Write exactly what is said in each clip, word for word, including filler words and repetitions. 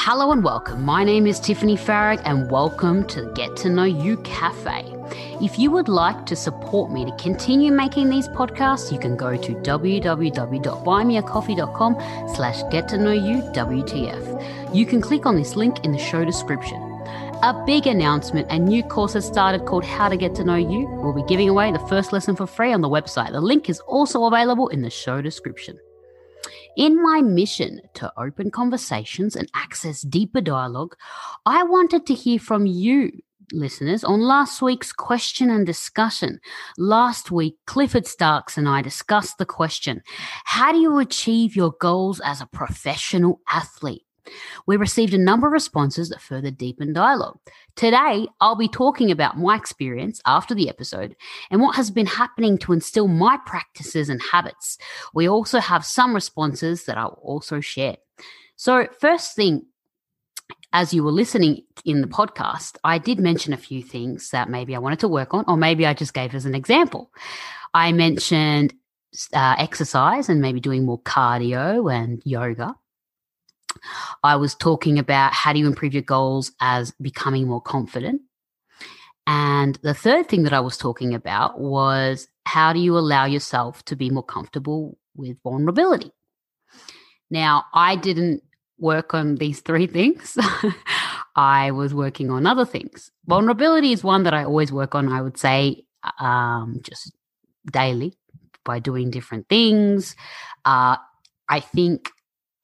Hello and welcome. My name is Tiffany Farag and welcome to Get to Know You Cafe. If you would like to support me to continue making these podcasts, you can go to www.buymeacoffee.com slash get to know you WTF. You can click on this link in the show description. A big announcement, a new course has started called How to Get to Know You. We'll be giving away the first lesson for free on the website. The link is also available in the show description. In my mission to open conversations and access deeper dialogue, I wanted to hear from you, listeners, on last week's question and discussion. Last week, Clifford Starks and I discussed the question, how do you achieve your goals as a professional athlete? We received a number of responses that further deepened dialogue. Today, I'll be talking about my experience after the episode and what has been happening to instill my practices and habits. We also have some responses that I'll also share. So first thing, as you were listening in the podcast, I did mention a few things that maybe I wanted to work on, or maybe I just gave as an example. I mentioned uh, exercise and maybe doing more cardio and yoga. I was talking about how do you improve your goals as becoming more confident. And the third thing that I was talking about was how do you allow yourself to be more comfortable with vulnerability. Now, I didn't work on these three things. I was working on other things. Vulnerability is one that I always work on, I would say, um, just daily by doing different things. Uh, I think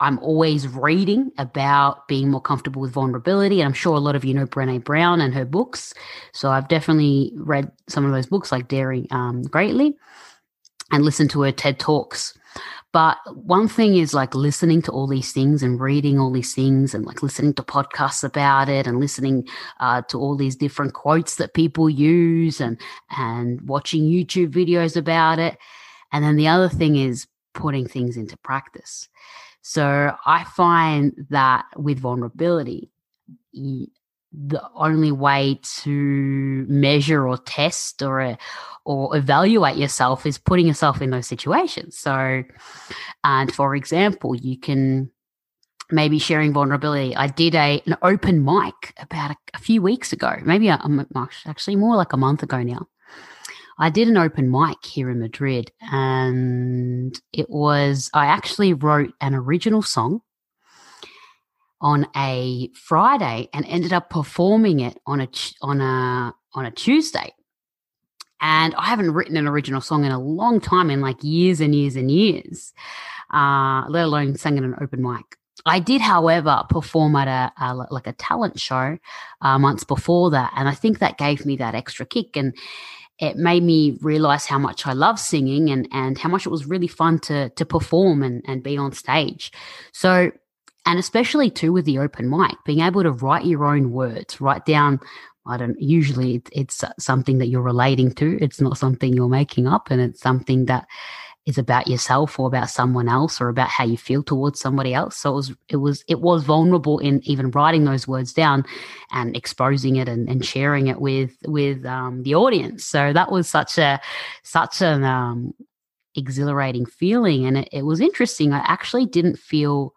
I'm always reading about being more comfortable with vulnerability, and I'm sure a lot of you know Brené Brown and her books. So I've definitely read some of those books like Daring um, Greatly and listened to her TED Talks. But one thing is like listening to all these things and reading all these things and like listening to podcasts about it and listening uh, to all these different quotes that people use and and watching YouTube videos about it. And then the other thing is putting things into practice. So I find that with vulnerability, the only way to measure or test or or evaluate yourself is putting yourself in those situations. So, and for example, you can maybe sharing vulnerability. I did a an open mic about a, a few weeks ago, maybe a, a, actually more like a month ago now. I did an open mic here in Madrid, and it was, I actually wrote an original song on a Friday and ended up performing it on a on a on a Tuesday. And I haven't written an original song in a long time, in like years and years and years, uh, let alone sang at an open mic. I did, however, perform at a, a like a talent show uh, months before that, and I think that gave me that extra kick, and it made me realize how much I love singing and and how much it was really fun to to perform and and be on stage. So. And especially too with the open mic, being able to write your own words, write down, I don't, usually it, it's something that you're relating to. It's not something you're making up, and it's something that is about yourself or about someone else or about how you feel towards somebody else. So it was, it was, it was vulnerable in even writing those words down and exposing it and, and sharing it with, with um, the audience. So that was such a, such an um, exhilarating feeling. And it, it was interesting. I actually didn't feel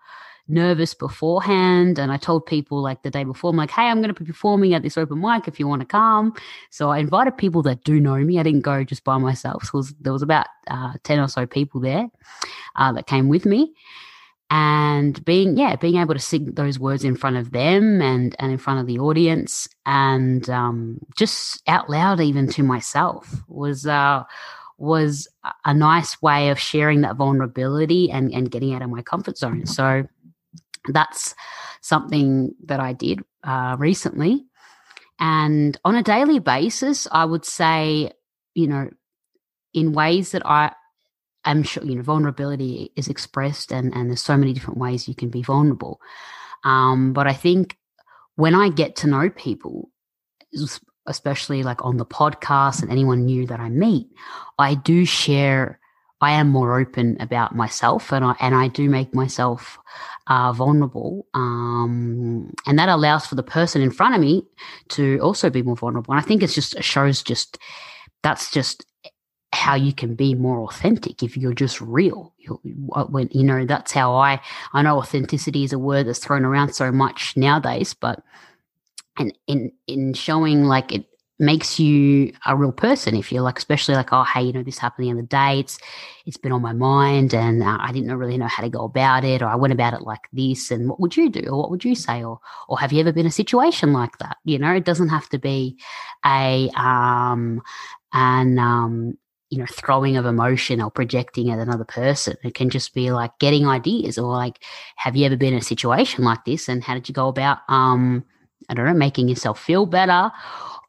nervous beforehand, and I told people like the day before, I'm like, hey, I'm going to be performing at this open mic if you want to come. So I invited people that do know me. I didn't go just by myself. So it was, there was about uh, ten or so people there uh, that came with me, and being yeah being able to sing those words in front of them and and in front of the audience and um, just out loud even to myself was uh was a nice way of sharing that vulnerability and and getting out of my comfort zone. So that's something that I did uh, recently. And on a daily basis, I would say, you know, in ways that I am sure, you know, vulnerability is expressed, and, and there's so many different ways you can be vulnerable. Um, but I think when I get to know people, especially like on the podcast and anyone new that I meet, I do share, I am more open about myself, and I, and I do make myself uh, vulnerable. Um, and that allows for the person in front of me to also be more vulnerable. And I think it's just, it shows just, that's just how you can be more authentic if you're just real. You're, when, you know, that's how I, I know authenticity is a word that's thrown around so much nowadays, but and in, in showing like it makes you a real person. If you're like, especially like, oh, hey, you know, this happened the other day, it's, it's been on my mind and uh, I didn't really know how to go about it, or I went about it like this, and what would you do, or what would you say, or or have you ever been in a situation like that? You know, it doesn't have to be a, um, an, um, you know, throwing of emotion or projecting at another person. It can just be like getting ideas, or like, have you ever been in a situation like this, and how did you go about, um, I don't know, making yourself feel better,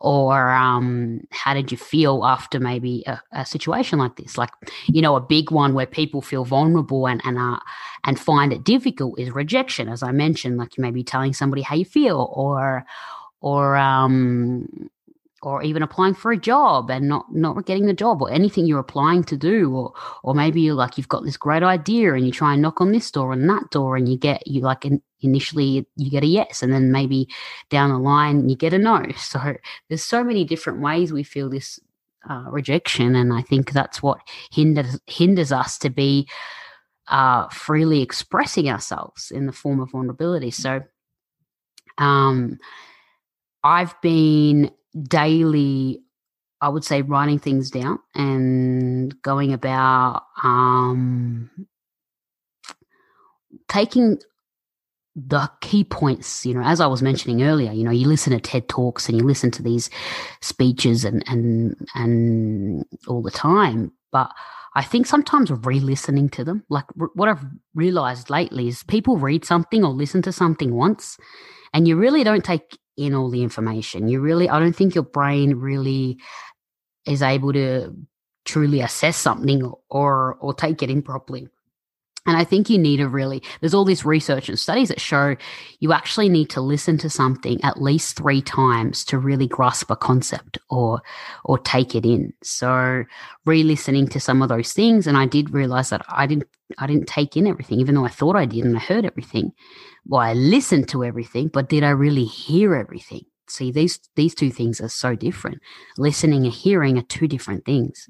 or um, how did you feel after maybe a, a situation like this? Like, you know, a big one where people feel vulnerable and and are, and find it difficult is rejection, as I mentioned, like maybe telling somebody how you feel, or or um, or even applying for a job and not not getting the job, or anything you're applying to do, or or maybe you're like, you've got this great idea and you try and knock on this door and that door, and you get you like an initially you get a yes, and then maybe down the line you get a no. So there's so many different ways we feel this uh, rejection, and I think that's what hinders hinders us to be uh, freely expressing ourselves in the form of vulnerability. So um, I've been daily, I would say, writing things down and going about um, taking the key points, you know, as I was mentioning earlier. You know, you listen to TED Talks and you listen to these speeches and and and all the time, but I think sometimes re-listening to them, like re- what I've realized lately is people read something or listen to something once and you really don't take in all the information. You really, I don't think your brain really is able to truly assess something or or, or take it in properly. And I think you need to really, there's all this research and studies that show you actually need to listen to something at least three times to really grasp a concept or or take it in. So re-listening to some of those things, and I did realize that I didn't I didn't take in everything, even though I thought I did and I heard everything. Well, I listened to everything, but did I really hear everything? See, these these two things are so different. Listening and hearing are two different things.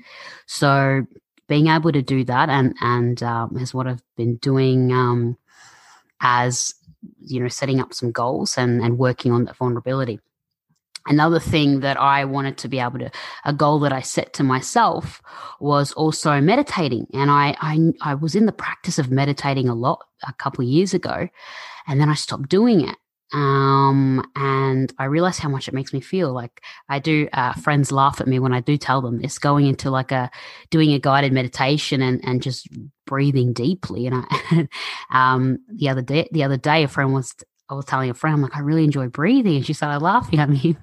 So being able to do that, and and um, is what I've been doing, um, as you know, setting up some goals and and working on that vulnerability. Another thing that I wanted to be able to, a goal that I set to myself was also meditating, and I I, I was in the practice of meditating a lot a couple of years ago, and then I stopped doing it. Um, and I realized how much it makes me feel. Like I do, uh, friends laugh at me when I do tell them it's going into like a, doing a guided meditation and, and just breathing deeply. And I, um, the other day, the other day, a friend was, I was telling a friend, I'm like, I really enjoy breathing. And she started laughing at me.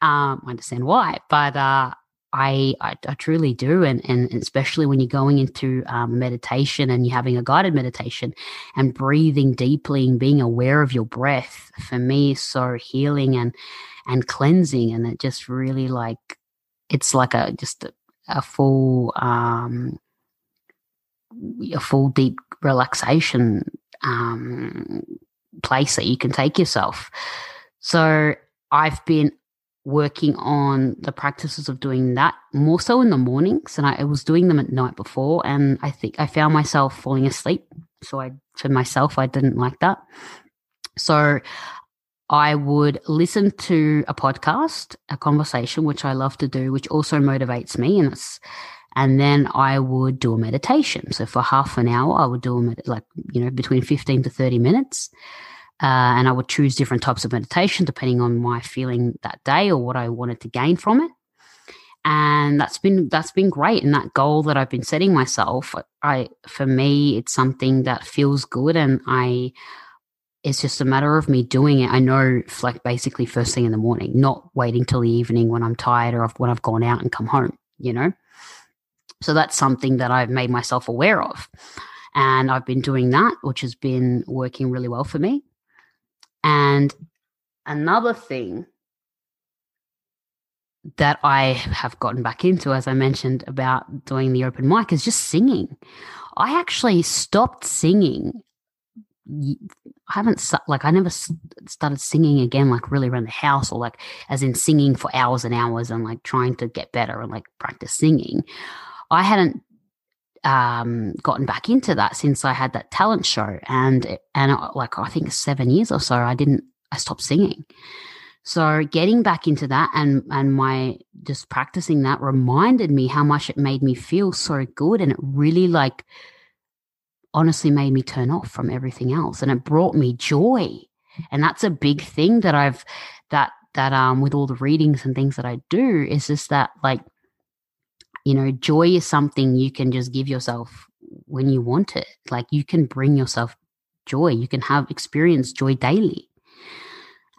um, I understand why, but, uh, I, I, I truly do, and, and especially when you're going into um, meditation and you're having a guided meditation and breathing deeply and being aware of your breath, for me is so healing and and cleansing, and it just really like, it's like a just a, a full um, a full deep relaxation um, place that you can take yourself. So I've been working on the practices of doing that more so in the mornings, and I, I was doing them at night before, and I think I found myself falling asleep. So I, for myself, I didn't like that. So I would listen to a podcast, a conversation, which I love to do, which also motivates me, and it's, and then I would do a meditation. So for half an hour, I would do a med- like, you know, between fifteen to thirty minutes. Uh, and I would choose different types of meditation depending on my feeling that day or what I wanted to gain from it. And that's been that's been great. And that goal that I've been setting myself, I for me, it's something that feels good, and I it's just a matter of me doing it. I know, like basically first thing in the morning, not waiting till the evening when I'm tired or when I've gone out and come home, you know. So that's something that I've made myself aware of. And I've been doing that, which has been working really well for me. And another thing that I have gotten back into, as I mentioned about doing the open mic, is just singing. I actually stopped singing. I haven't, like, I never started singing again, like really around the house, or like as in singing for hours and hours and like trying to get better and like practice singing. I hadn't um, gotten back into that since I had that talent show, and and like I think seven years or so, I didn't, I stopped singing. So getting back into that and and my just practicing that reminded me how much it made me feel so good, and it really like honestly made me turn off from everything else, and it brought me joy. And that's a big thing that I've that that um with all the readings and things that I do, is just that, like, you know, joy is something you can just give yourself when you want it. Like, you can bring yourself joy. You can have experience joy daily.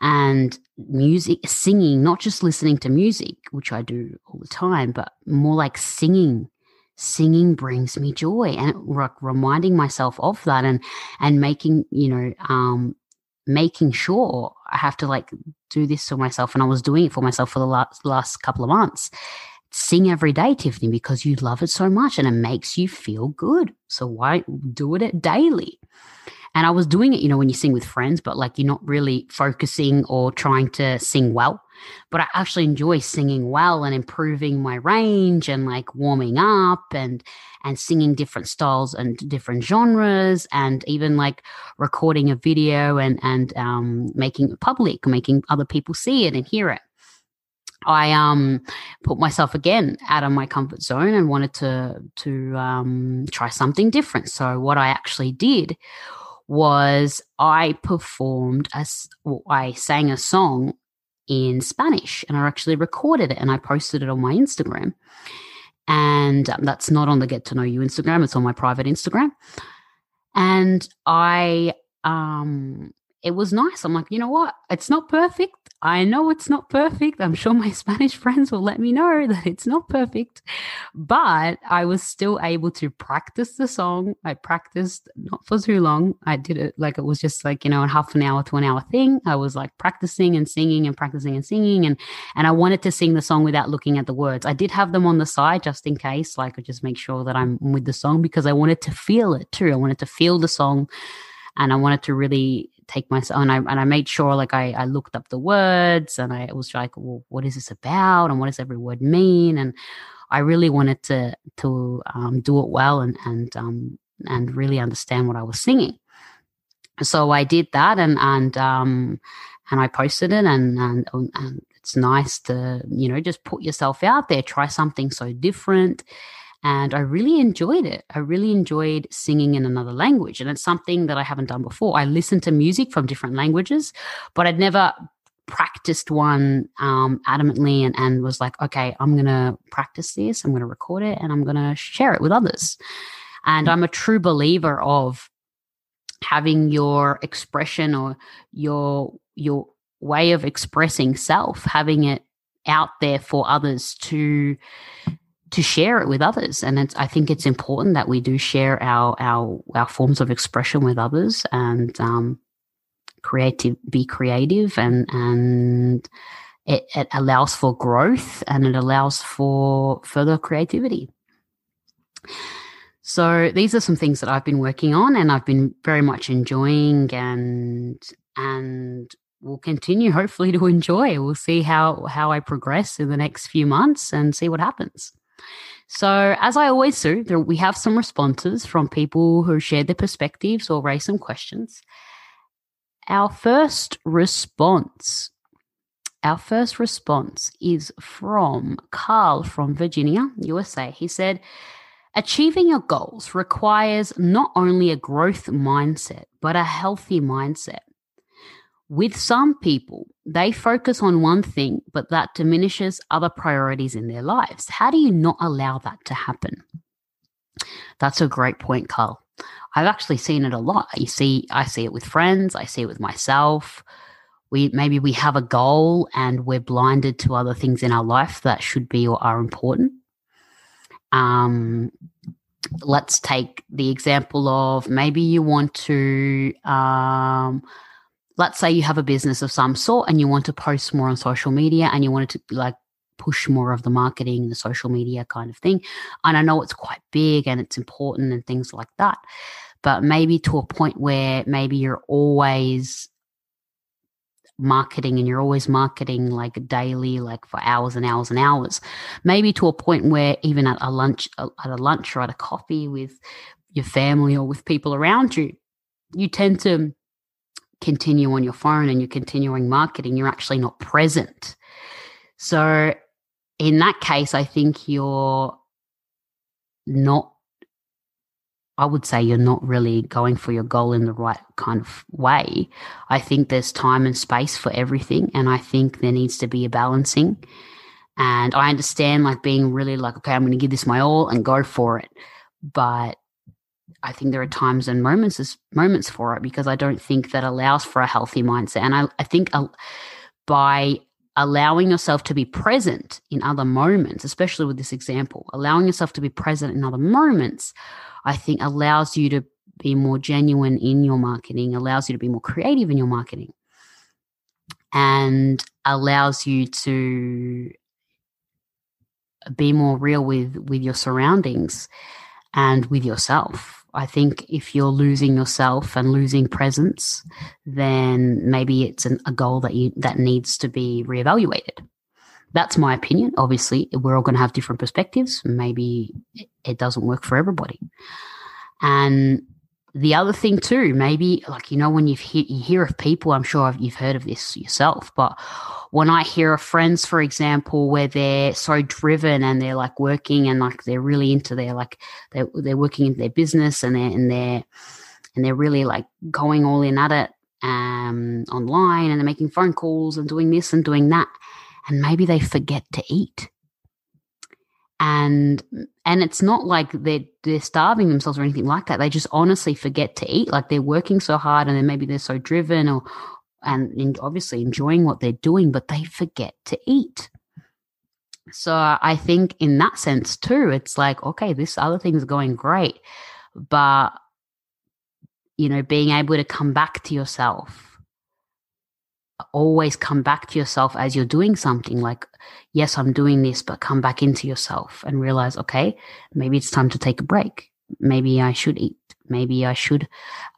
And music, singing, not just listening to music, which I do all the time, but more like singing. Singing brings me joy, and re- reminding myself of that, and and making, you know, um, making sure I have to like do this for myself. And I was doing it for myself for the last last couple of months. Sing every day, Tiffany, because you love it so much, and it makes you feel good. So why do it daily? And I was doing it, you know, when you sing with friends, but like you're not really focusing or trying to sing well. But I actually enjoy singing well and improving my range, and like warming up and and singing different styles and different genres, and even like recording a video and and um, making it public, making other people see it and hear it. I um put myself again out of my comfort zone and wanted to to um, try something different. So what I actually did was I performed, a, well, I sang a song in Spanish, and I actually recorded it and I posted it on my Instagram. And um, that's not on the Get to Know You Instagram, it's on my private Instagram. And I, um, it was nice. I'm like, you know what? It's not perfect. I know it's not perfect. I'm sure my Spanish friends will let me know that it's not perfect, but I was still able to practice the song. I practiced not for too long. I did it like it was just like, you know, a half an hour to an hour thing. I was like practicing and singing and practicing and singing. And, and I wanted to sing the song without looking at the words. I did have them on the side just in case, like I just make sure that I'm with the song, because I wanted to feel it too. I wanted to feel the song, and I wanted to really take myself, and I and I made sure like I, I looked up the words, and I was like, well, what is this about, and what does every word mean? And I really wanted to to um, do it well and and um, and really understand what I was singing. So I did that, and and um, and I posted it, and and and it's nice to, you know, just put yourself out there, try something so different. And I really enjoyed it. I really enjoyed singing in another language. And it's something that I haven't done before. I listened to music from different languages, but I'd never practiced one um, adamantly and, and was like, okay, I'm going to practice this. I'm going to record it, and I'm going to share it with others. And I'm a true believer of having your expression or your, your way of expressing self, having it out there for others to to share it with others. And it's, I think it's important that we do share our our, our forms of expression with others, and um, creative, be creative, and and it, it allows for growth, and it allows for further creativity. So these are some things that I've been working on, and I've been very much enjoying, and and we'll continue hopefully to enjoy. We'll see how, how I progress in the next few months and see what happens. So as I always do, there, we have some responses from people who share their perspectives or raise some questions. Our first response, our first response is from Carl from Virginia, U S A. He said, achieving your goals requires not only a growth mindset, but a healthy mindset. With some people, they focus on one thing, but that diminishes other priorities in their lives. How do you not allow that to happen? That's a great point, Carl. I've actually seen it a lot. You see, I see it with friends. I see it with myself. We maybe we have a goal and we're blinded to other things in our life that should be or are important. Um, let's take the example of maybe you want to, um, let's say you have a business of some sort and you want to post more on social media and you want to like push more of the marketing, the social media kind of thing. And I know it's quite big and it's important and things like that, but maybe to a point where maybe you're always marketing and you're always marketing like daily, like for hours and hours and hours, maybe to a point where even at a lunch, at a lunch or at a coffee with your family or with people around you, you tend to continue on your phone and you're continuing marketing. You're actually not present. So in that case, I think you're not, I would say you're not really going for your goal in the right kind of way. I think there's time and space for everything, and I think there needs to be a balancing. And I understand like being really like, okay, I'm going to give this my all and go for it. But I think there are times and moments moments for it, because I don't think that allows for a healthy mindset. And I, I think uh, by allowing yourself to be present in other moments, especially with this example, allowing yourself to be present in other moments, I think allows you to be more genuine in your marketing, allows you to be more creative in your marketing, and allows you to be more real with, with your surroundings and with yourself. I think if you're losing yourself and losing presence, then maybe it's an, a goal that you that needs to be reevaluated. That's my opinion. Obviously, we're all going to have different perspectives. Maybe it doesn't work for everybody. And the other thing too, maybe like, you know, when you've he- you hear of people, I'm sure you've heard of this yourself, but when I hear of friends, for example, where they're so driven and they're like working and like they're really into their like they're, they're working into their business and they're and they're and they're really like going all in at it um, online, and they're making phone calls and doing this and doing that, and maybe they forget to eat. And and it's not like they're, they're starving themselves or anything like that. They just honestly forget to eat. Like they're working so hard and then maybe they're so driven or and obviously enjoying what they're doing, but they forget to eat. So I think in that sense too, it's like, okay, this other thing is going great, but, you know, being able to come back to yourself, always come back to yourself as you're doing something, like, yes, I'm doing this, but come back into yourself and realize, okay, maybe it's time to take a break. Maybe I should eat. Maybe I should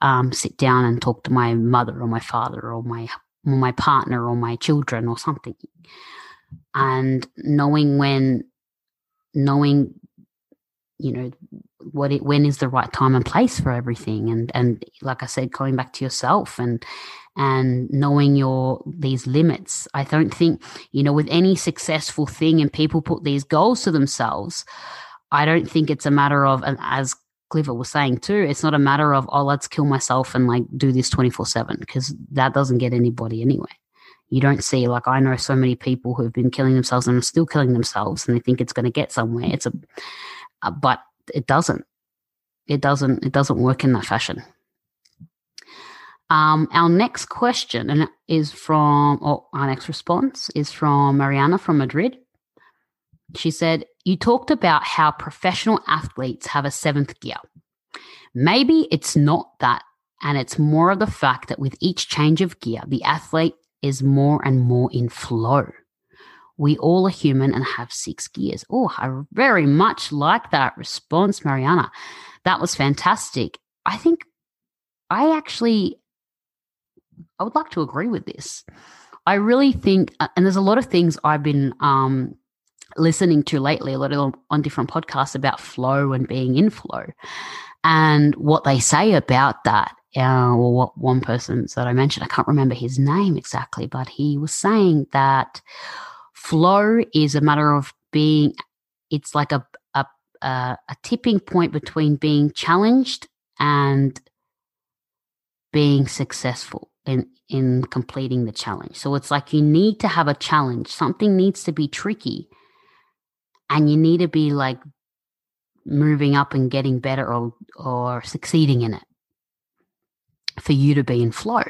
um, sit down and talk to my mother or my father or my or my partner or my children or something. And knowing when, knowing, you know, what it when is the right time and place for everything. And and like I said, going back to yourself and and knowing your these limits. I don't think, you know, with any successful thing, and people put these goals to themselves, I don't think it's a matter of, and as Clifford was saying too, it's not a matter of, oh, let's kill myself and like do this twenty-four seven, because that doesn't get anybody anywhere. You don't see, like, I know so many people who have been killing themselves and are still killing themselves, and they think it's going to get somewhere. It's a, a but it doesn't. It doesn't. It doesn't work in that fashion. Um, our next question is from, or our next response is from Mariana from Madrid. She said, you talked about how professional athletes have a seventh gear. Maybe it's not that, and it's more of the fact that with each change of gear, the athlete is more and more in flow. We all are human and have six gears. Oh, I very much like that response, Mariana. That was fantastic. I think I actually, I would like to agree with this. I really think, and there's a lot of things I've been um, listening to lately, a lot of on different podcasts about flow and being in flow, and what they say about that, uh, or what one person that I mentioned, I can't remember his name exactly, but he was saying that flow is a matter of being, it's like a a, a tipping point between being challenged and being successful in, in completing the challenge. So it's like you need to have a challenge. Something needs to be tricky, and you need to be like moving up and getting better or, or succeeding in it for you to be in flow.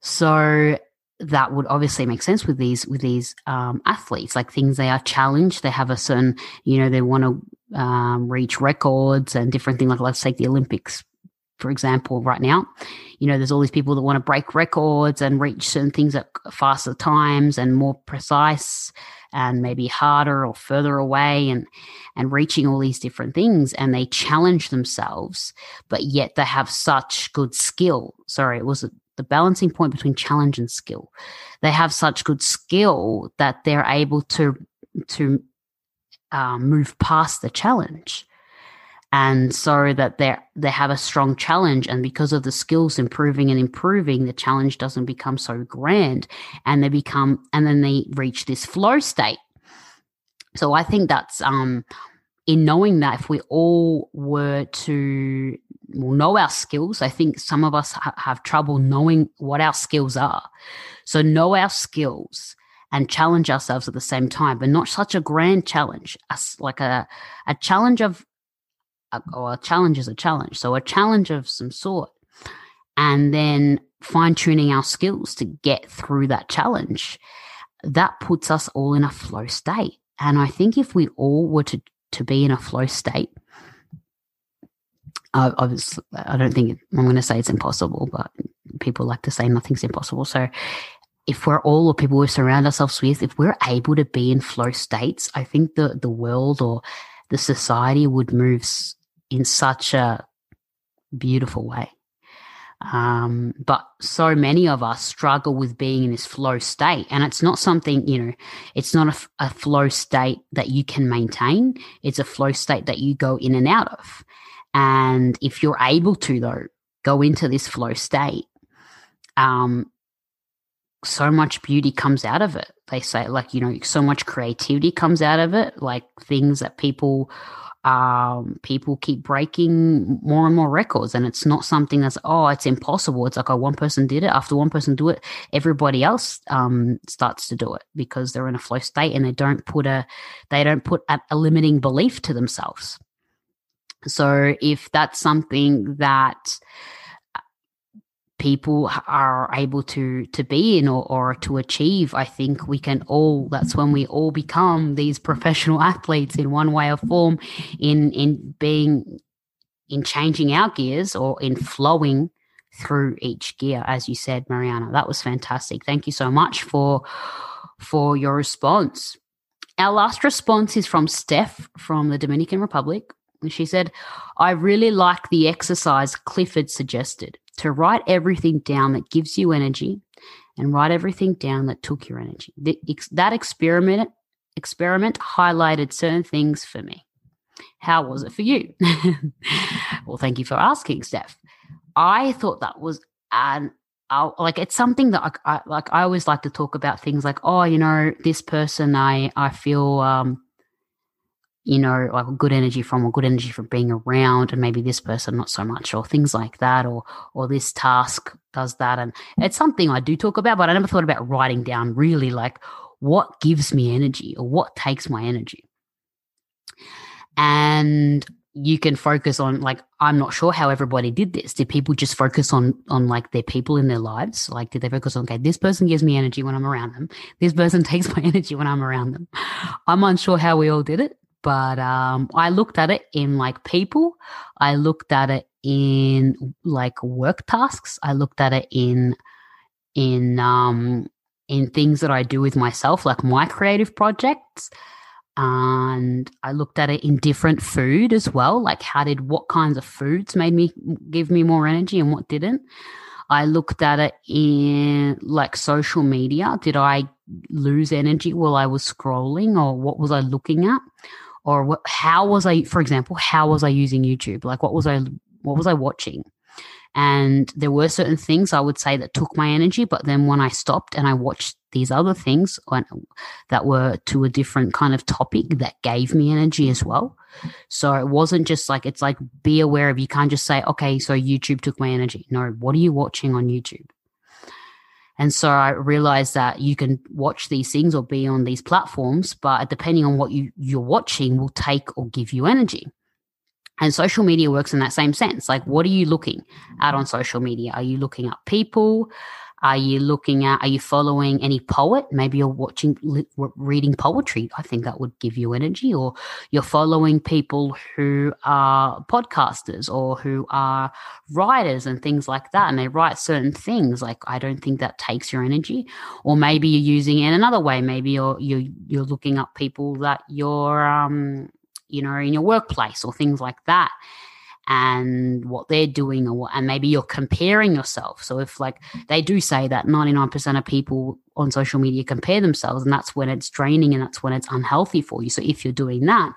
So that would obviously make sense with these with these um, athletes, like things they are challenged. They have a certain, you know, they want to um, reach records and different things. Like, let's take the Olympics, for example, right now. You know, there's all these people that want to break records and reach certain things at faster times and more precise and maybe harder or further away and and reaching all these different things, and they challenge themselves, but yet they have such good skill. Sorry, it was a, the balancing point between challenge and skill. They have such good skill that they're able to to um, move past the challenge. And so that they they have a strong challenge, and because of the skills improving and improving, the challenge doesn't become so grand, and they become and then they reach this flow state. So I think that's um, in knowing that if we all were to know our skills, I think some of us ha- have trouble knowing what our skills are. So know our skills and challenge ourselves at the same time, but not such a grand challenge, as like a a challenge of. Or a challenge is a challenge. So a challenge of some sort, and then fine-tuning our skills to get through that challenge, that puts us all in a flow state. And I think if we all were to, to be in a flow state, I, I, was, I don't think, it, I'm going to say it's impossible, but people like to say nothing's impossible. So if we're all, or people we surround ourselves with, if we're able to be in flow states, I think the, the world or the society would move in such a beautiful way. Um, but so many of us struggle with being in this flow state, and it's not something, you know, it's not a, a flow state that you can maintain. It's a flow state that you go in and out of. And if you're able to, though, go into this flow state, um, so much beauty comes out of it. They say, like, you know, so much creativity comes out of it, like things that people um, people keep breaking more and more records. And it's not something that's, oh, it's impossible. It's like, oh, one person did it. After one person do it, everybody else um, starts to do it because they're in a flow state, and they don't put a they don't put a, a limiting belief to themselves. So if that's something that people are able to to be in or, or to achieve, I think we can all, that's when we all become these professional athletes in one way or form, in in being, in changing our gears or in flowing through each gear, as you said, Mariana. That was fantastic. Thank you so much for for your response. Our last response is from Steph from the Dominican Republic. She said, I really like the exercise Clifford suggested, to write everything down that gives you energy and write everything down that took your energy. The, ex, that experiment experiment highlighted certain things for me. How was it for you? Well, thank you for asking, Steph. I thought that was an I'll, like it's something that I, I like. I always like to talk about things like, oh, you know, this person I I feel um, you know, like good energy from, or good energy from being around, and maybe this person not so much, or things like that, or or this task does that. And it's something I do talk about, but I never thought about writing down really like what gives me energy or what takes my energy. And you can focus on, like, I'm not sure how everybody did this. Did people just focus on on like their people in their lives? Like, did they focus on, okay, this person gives me energy when I'm around them, this person takes my energy when I'm around them? I'm unsure how we all did it. But um, I looked at it in like people. I looked at it in like work tasks. I looked at it in in um, in things that I do with myself, like my creative projects. And I looked at it in different food as well. Like how did what kinds of foods made me give me more energy and what didn't. I looked at it in like social media. Did I lose energy while I was scrolling, or what was I looking at? Or what, how was I, for example, how was I using YouTube? Like, what was I, what was I watching? And there were certain things I would say that took my energy, but then when I stopped and I watched these other things that were to a different kind of topic, that gave me energy as well. So it wasn't just like, it's like, be aware of, you can't just say, okay, so YouTube took my energy. No, what are you watching on YouTube? And so I realized that you can watch these things or be on these platforms, but depending on what you, you're watching will take or give you energy. And social media works in that same sense. Like, what are you looking at on social media? Are you looking at people? Are you looking at, are you following any poet? Maybe you're watching, reading poetry. I think that would give you energy. Or you're following people who are podcasters or who are writers and things like that, and they write certain things. Like, I don't think that takes your energy. Or maybe you're using it in another way. Maybe you're you're, you're looking up people that you're, um, you know, in your workplace or things like that, and what they're doing, or what, and maybe you're comparing yourself. So if, like, they do say that ninety-nine percent of people on social media compare themselves, and that's when it's draining and that's when it's unhealthy for you. So if you're doing that,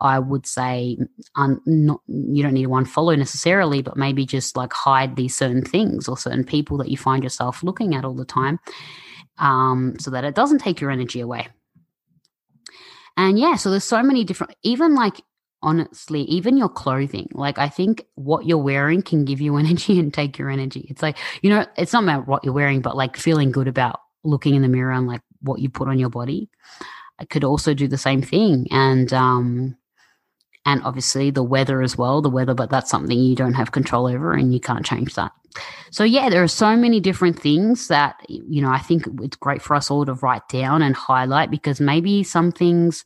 I would say un, not, you don't need to unfollow necessarily, but maybe just like hide these certain things or certain people that you find yourself looking at all the time, um, so that it doesn't take your energy away. And yeah, so there's so many different, even like, honestly, even your clothing, like I think what you're wearing can give you energy and take your energy. It's like, you know, it's not about what you're wearing, but like feeling good about looking in the mirror and like what you put on your body. I could also do the same thing. And, um, and obviously the weather as well, the weather, but that's something you don't have control over and you can't change that. So yeah, there are so many different things that, you know, I think it's great for us all to write down and highlight, because maybe some things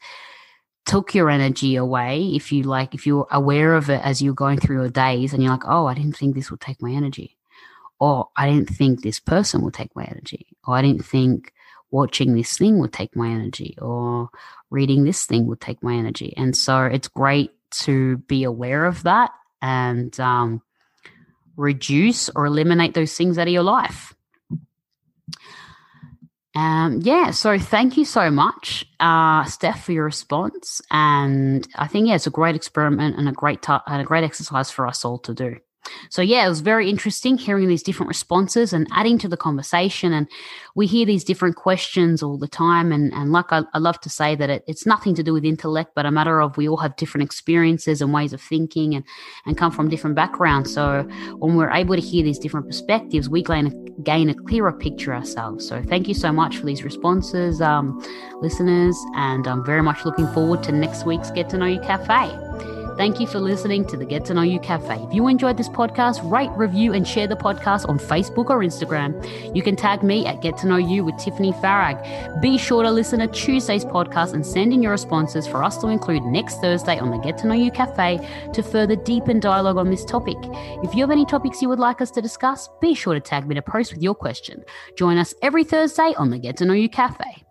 took your energy away. If you like, if you're aware of it as you're going through your days and you're like, oh, I didn't think this would take my energy, or I didn't think this person would take my energy, or I didn't think watching this thing would take my energy, or reading this thing would take my energy. And so it's great to be aware of that and um, reduce or eliminate those things out of your life. Um, yeah, so thank you so much, uh, Steph, for your response. And I think, yeah, it's a great experiment and a great t- and a great exercise for us all to do. So, yeah, it was very interesting hearing these different responses and adding to the conversation. And we hear these different questions all the time. And, and like I, I love to say that it, it's nothing to do with intellect, but a matter of we all have different experiences and ways of thinking and, and come from different backgrounds. So when we're able to hear these different perspectives, we gain, gain a clearer picture ourselves. So thank you so much for these responses, um, listeners. And I'm very much looking forward to next week's Get to Know You Cafe. Thank you for listening to the Get to Know You Cafe. If you enjoyed this podcast, rate, review, and share the podcast on Facebook or Instagram. You can tag me at Get to Know You with Tiffany Farag. Be sure to listen to Tuesday's podcast and send in your responses for us to include next Thursday on the Get to Know You Cafe to further deepen dialogue on this topic. If you have any topics you would like us to discuss, be sure to tag me to post with your question. Join us every Thursday on the Get to Know You Cafe.